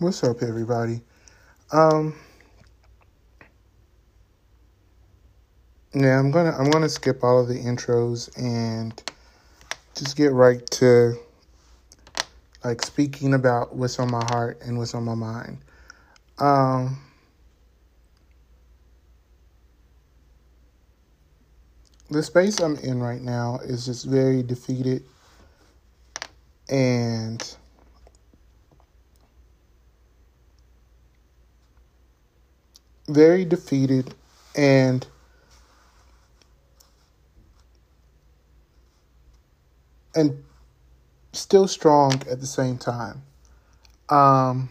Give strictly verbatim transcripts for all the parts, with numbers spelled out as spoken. What's up, everybody? Um, yeah, I'm gonna I'm gonna skip all of the intros and just get right to like speaking about what's on my heart and what's on my mind. Um, the space I'm in right now is just very defeated and very defeated and and still strong at the same time. Um,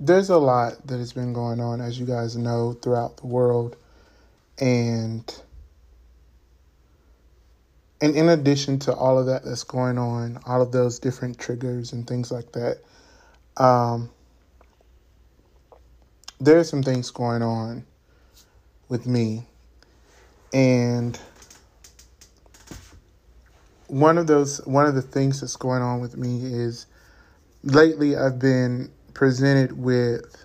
there's a lot that has been going on, as you guys know, throughout the world. And, and in addition to all of that that's going on, all of those different triggers and things like that, um, there's some things going on with me. And one of those, one of the things that's going on with me is lately I've been presented with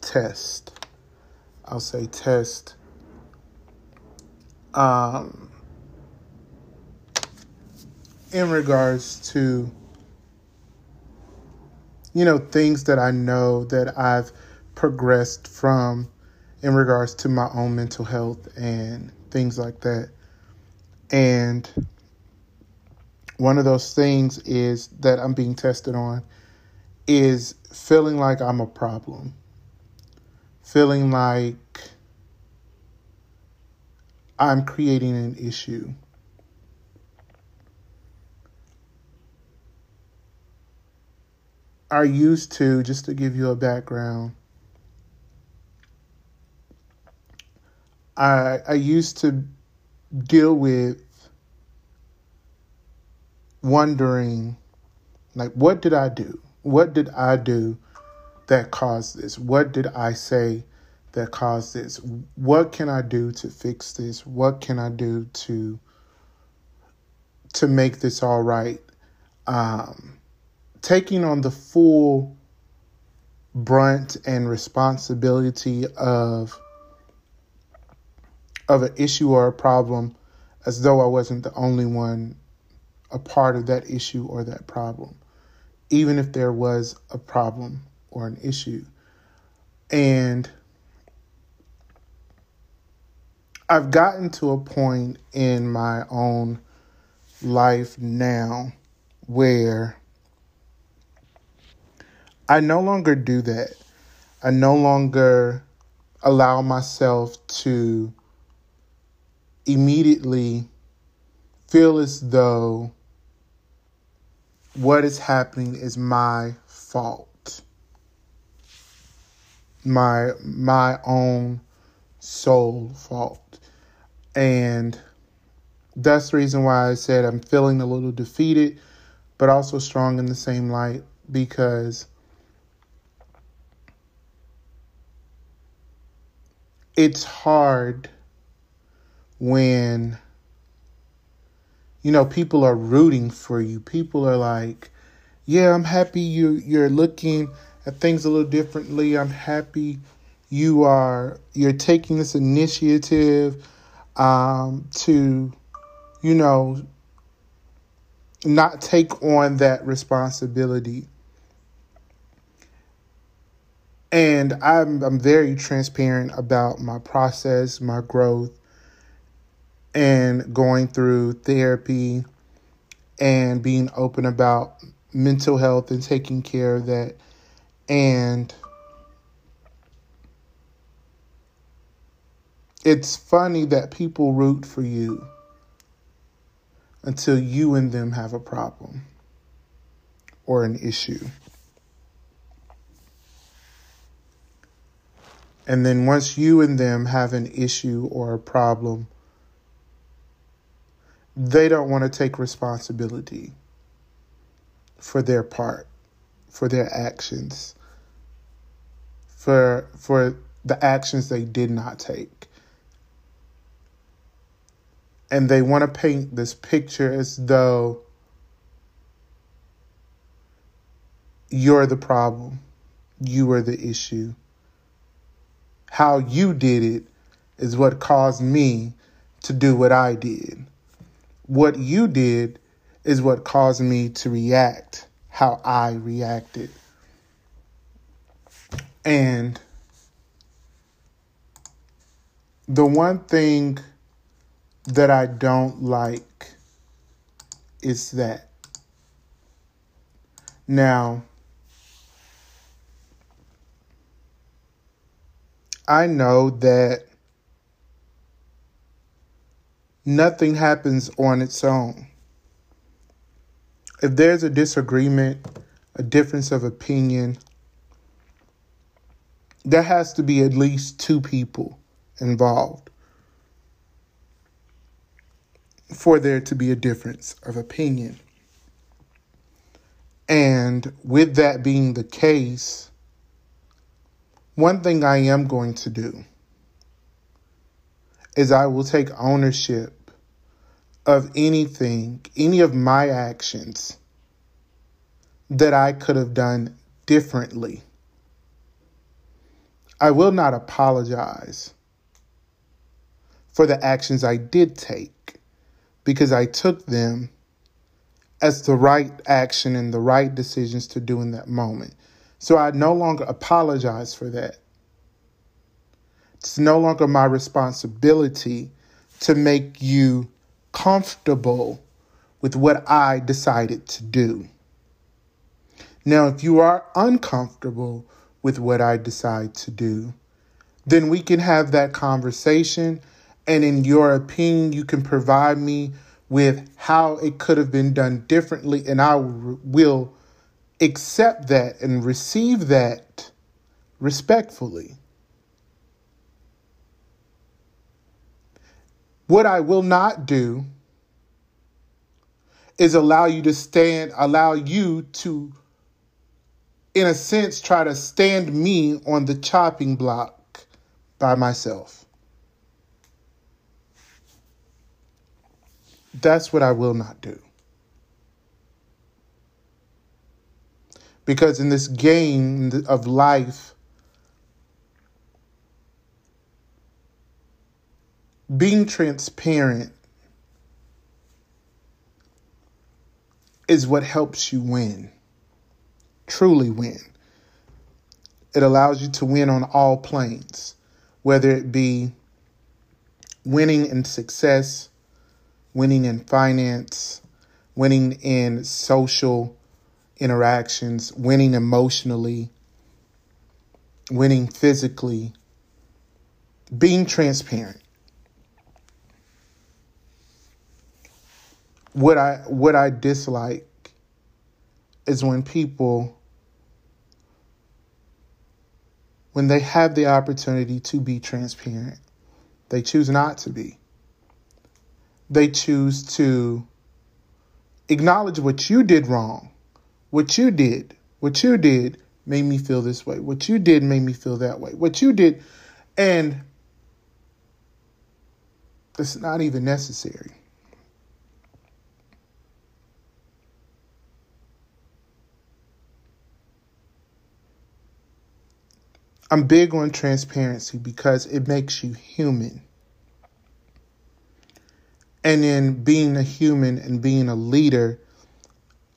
test. I'll say test. Um, in regards to, you know, things that I know that I've progressed from in regards to my own mental health and things like that. And one of those things is that I'm being tested on is feeling like I'm a problem. Feeling like I'm creating an issue. I used to, just to give you a background, I I used to deal with wondering, like, what did I do? What did I do that caused this? What did I say that caused this? What can I do to fix this? What can I do to to make this all right? Um, taking on the full brunt and responsibility of of an issue or a problem as though I wasn't the only one a part of that issue or that problem, even if there was a problem or an issue. And I've gotten to a point in my own life now where I no longer do that. I no longer allow myself to immediately feel as though what is happening is my fault, my my own soul fault. And that's the reason why I said I'm feeling a little defeated, but also strong in the same light, because it's hard when, you know, people are rooting for you. People are like, yeah, I'm happy you, you're looking at things a little differently. I'm happy you are, you're taking this initiative um, to, you know, not take on that responsibility. And I'm, I'm very transparent about my process, my growth, and going through therapy and being open about mental health and taking care of that. And it's funny that people root for you until you and them have a problem or an issue. And then once you and them have an issue or a problem, they don't want to take responsibility for their part, for their actions, for for the actions they did not take. And they want to paint this picture as though You're the problem. You are the issue. How you did it is what caused me to do what I did. What you did is what caused me to react how I reacted. And the one thing that I don't like is that. Now, I know that nothing happens on its own. If there's a disagreement, a difference of opinion, there has to be at least two people involved for there to be a difference of opinion. And with that being the case, one thing I am going to do is I will take ownership of anything, any of my actions that I could have done differently. I will not apologize for the actions I did take, because I took them as the right action and the right decisions to do in that moment. So I no longer apologize for that. It's no longer my responsibility to make you comfortable with what I decided to do. Now, if you are uncomfortable with what I decide to do, then we can have that conversation. And in your opinion, you can provide me with how it could have been done differently. And I will accept that and receive that respectfully. What I will not do is allow you to stand, allow you to, in a sense, try to stand me on the chopping block by myself. That's what I will not do. Because in this game of life, being transparent is what helps you win, truly win. It allows you to win on all planes, whether it be winning in success, winning in finance, winning in social interactions, winning emotionally, winning physically, being transparent. What I what I dislike is when people, when they have the opportunity to be transparent, they choose not to be. They choose to acknowledge what you did wrong. What you did, what you did made me feel this way. What you did made me feel that way. What you did, and it's not even necessary. I'm big on transparency because it makes you human. And in being a human and being a leader,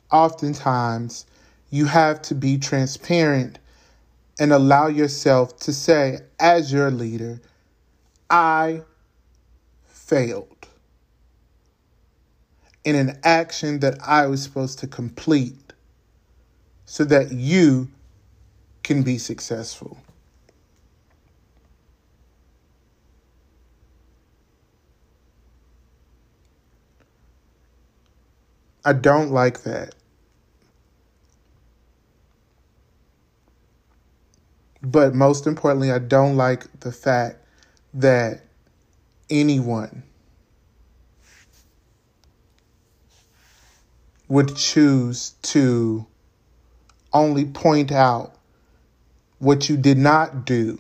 oftentimes you have to be transparent and allow yourself to say, as your leader, I failed in an action that I was supposed to complete so that you can be successful. I don't like that. But most importantly, I don't like the fact that anyone would choose to only point out what you did not do,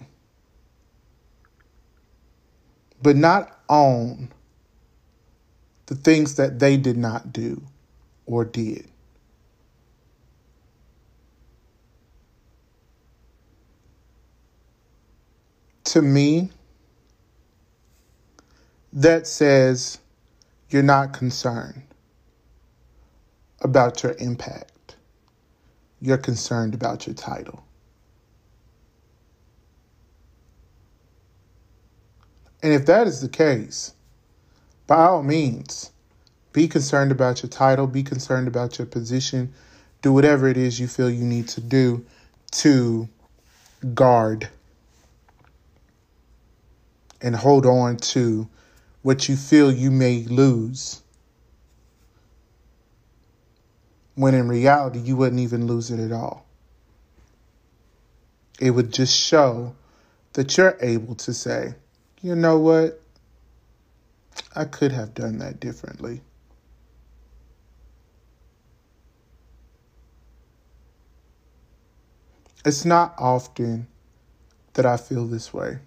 but not own the things that they did not do or did. to me, that says you're not concerned about your impact. You're concerned about your title. And if that is the case, by all means, be concerned about your title, be concerned about your position, do whatever it is you feel you need to do to guard and hold on to what you feel you may lose, when in reality, you wouldn't even lose it at all. It would just show that you're able to say, you know what? I could have done that differently. It's not often that I feel this way.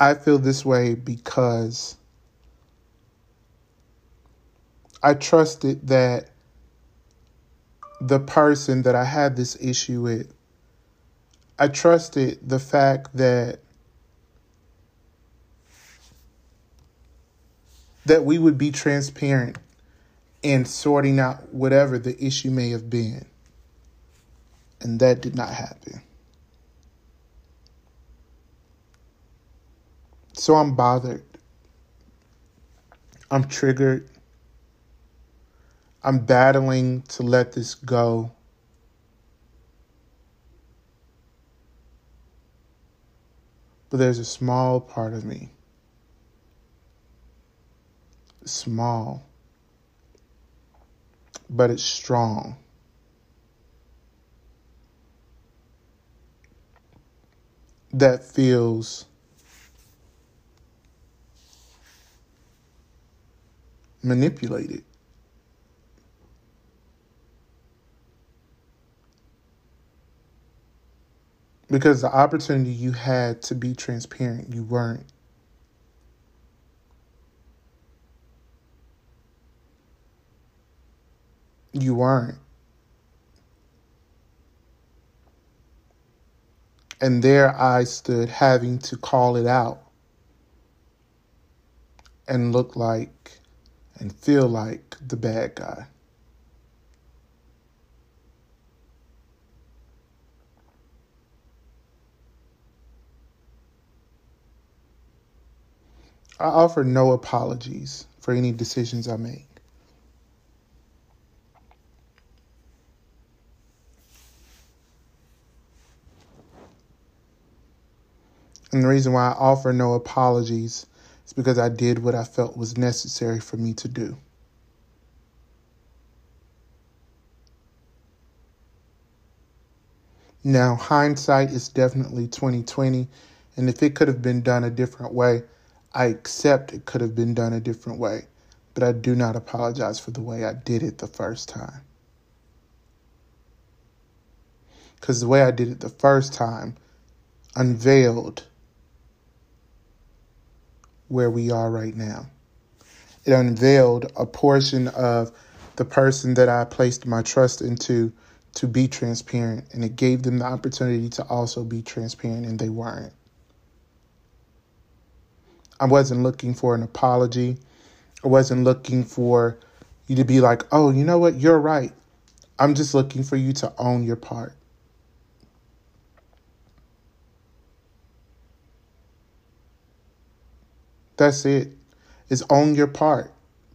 I feel this way because I trusted that the person that I had this issue with, I trusted the fact that that we would be transparent in sorting out whatever the issue may have been. And that did not happen. So I'm bothered. I'm triggered. I'm battling to let this go. But there's a small part of me, small, but it's strong, that feels manipulated. Because the opportunity you had to be transparent, you weren't. You weren't. And there I stood having to call it out and look like and feel like the bad guy. I offer no apologies for any decisions I make. And the reason why I offer no apologies is because I did what I felt was necessary for me to do. Now, hindsight is definitely twenty twenty, and if it could have been done a different way, I accept it could have been done a different way, but I do not apologize for the way I did it the first time. Because the way I did it the first time unveiled where we are right now. It unveiled a portion of the person that I placed my trust into to be transparent, and it gave them the opportunity to also be transparent, and they weren't. I wasn't looking for an apology. I wasn't looking for you to be like, oh, you know what? You're right. I'm just looking for you to own your part. That's it. It's own your part.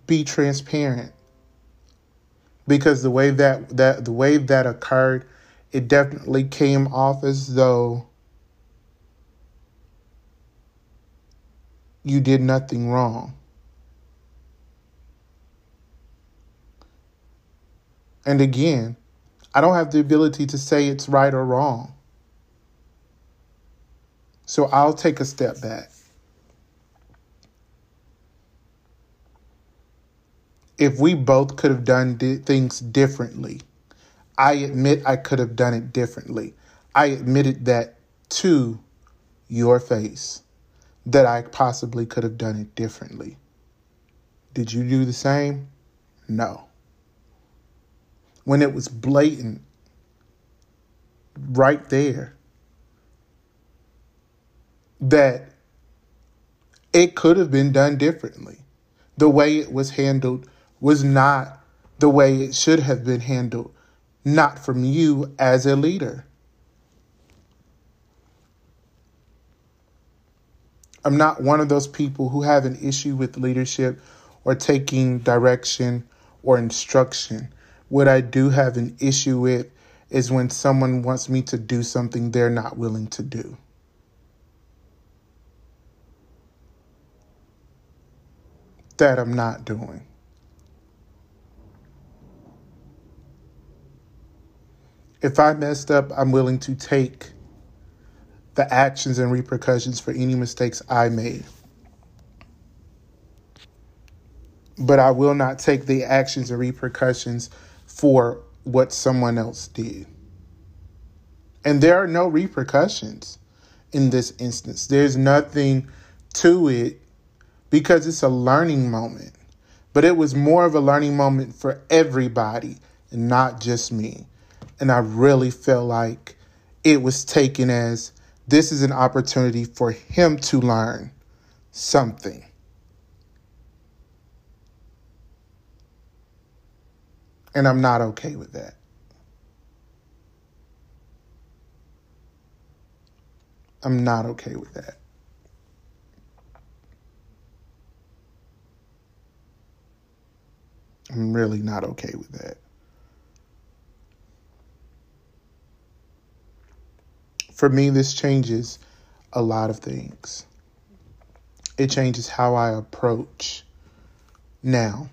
Be transparent. Because the way that, that the way that occurred, it definitely came off as though you did nothing wrong. And again, I don't have the ability to say it's right or wrong. So I'll take a step back. If we both could have done di- things differently, I admit I could have done it differently. I admitted that to your face, that I possibly could have done it differently. Did you do the same? No. When it was blatant, right there, that it could have been done differently. The way it was handled was not the way it should have been handled, not from you as a leader. I'm not one of those people who have an issue with leadership or taking direction or instruction. What I do have an issue with is when someone wants me to do something they're not willing to do. That I'm not doing. If I messed up, I'm willing to take the actions and repercussions for any mistakes I made. But I will not take the actions and repercussions for what someone else did. And there are no repercussions in this instance. There's nothing to it because it's a learning moment. But it was more of a learning moment for everybody and not just me. And I really feel like it was taken as this is an opportunity for him to learn something. And I'm not okay with that. I'm not okay with that. I'm really not okay with that. For me, this changes a lot of things. It changes how I approach now,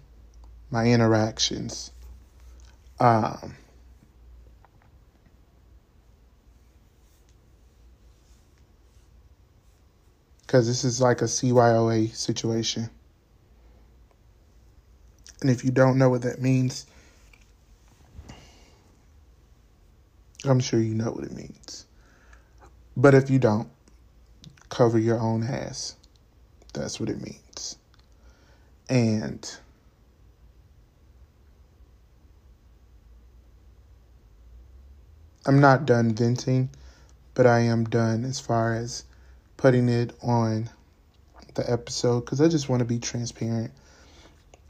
my interactions. Um, because this is like a C Y O A situation. And if you don't know what that means, I'm sure you know what it means. But if you don't, cover your own ass. That's what it means. And I'm not done venting, but I am done as far as putting it on the episode because I just want to be transparent.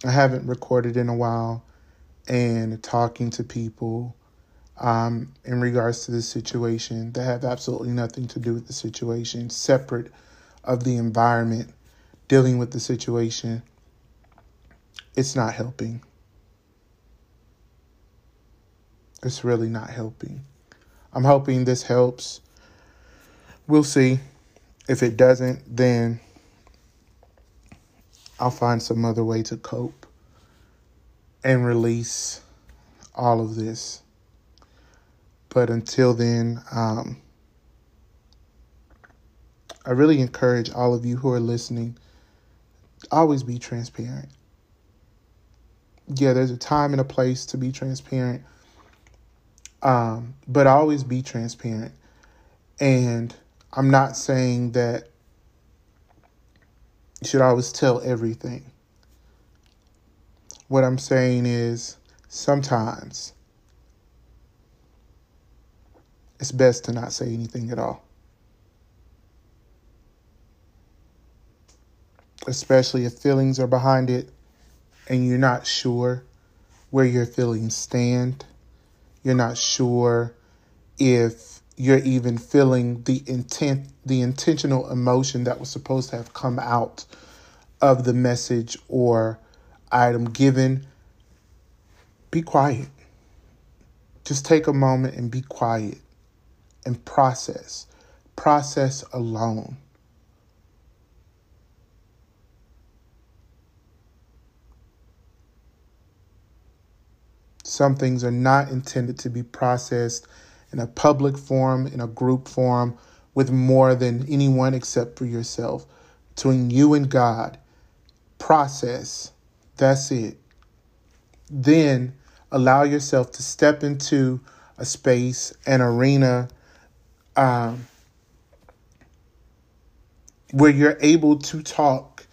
I haven't recorded in a while and talking to people Um, in regards to this situation that have absolutely nothing to do with the situation, separate of the environment, dealing with the situation, it's not helping. It's really not helping. I'm hoping this helps. We'll see. If it doesn't, then I'll find some other way to cope and release all of this. But until then, um, I really encourage all of you who are listening, always be transparent. Yeah, there's a time and a place to be transparent, um, but always be transparent. And I'm not saying that you should always tell everything. What I'm saying is sometimes it's best to not say anything at all. Especially if feelings are behind it and you're not sure where your feelings stand. You're not sure if you're even feeling the intent, the intentional emotion that was supposed to have come out of the message or item given. Be quiet. Just take a moment and be quiet. And process, process alone. Some things are not intended to be processed in a public forum, in a group forum, with more than anyone except for yourself. Between you and God, process, that's it. Then allow yourself to step into a space, an arena, Um, where you're able to talk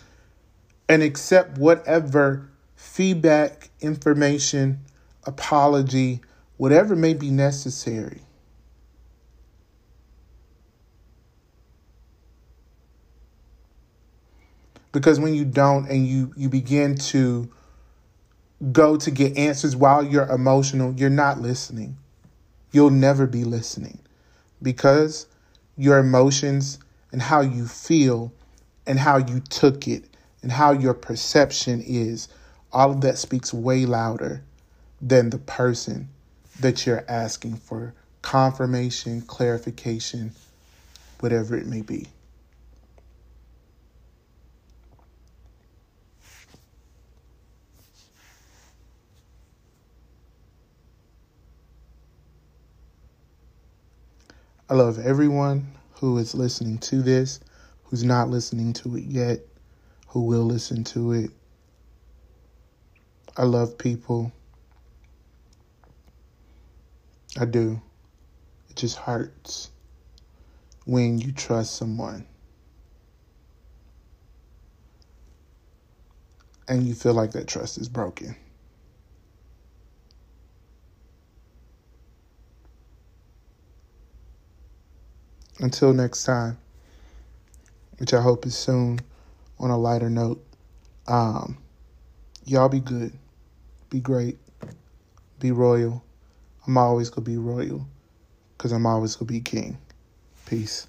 and accept whatever feedback, information, apology, whatever may be necessary. Because when you don't, and you, you begin to go to get answers while you're emotional, you're not listening. You'll never be listening, because your emotions and how you feel and how you took it and how your perception is, all of that speaks way louder than the person that you're asking for confirmation, clarification, whatever it may be. I love everyone who is listening to this, who's not listening to it yet, who will listen to it. I love people. I do. It just hurts when you trust someone and you feel like that trust is broken. Until next time, which I hope is soon, on a lighter note, um, y'all be good, be great, be royal. I'm always going to be royal, because I'm always going to be king. Peace.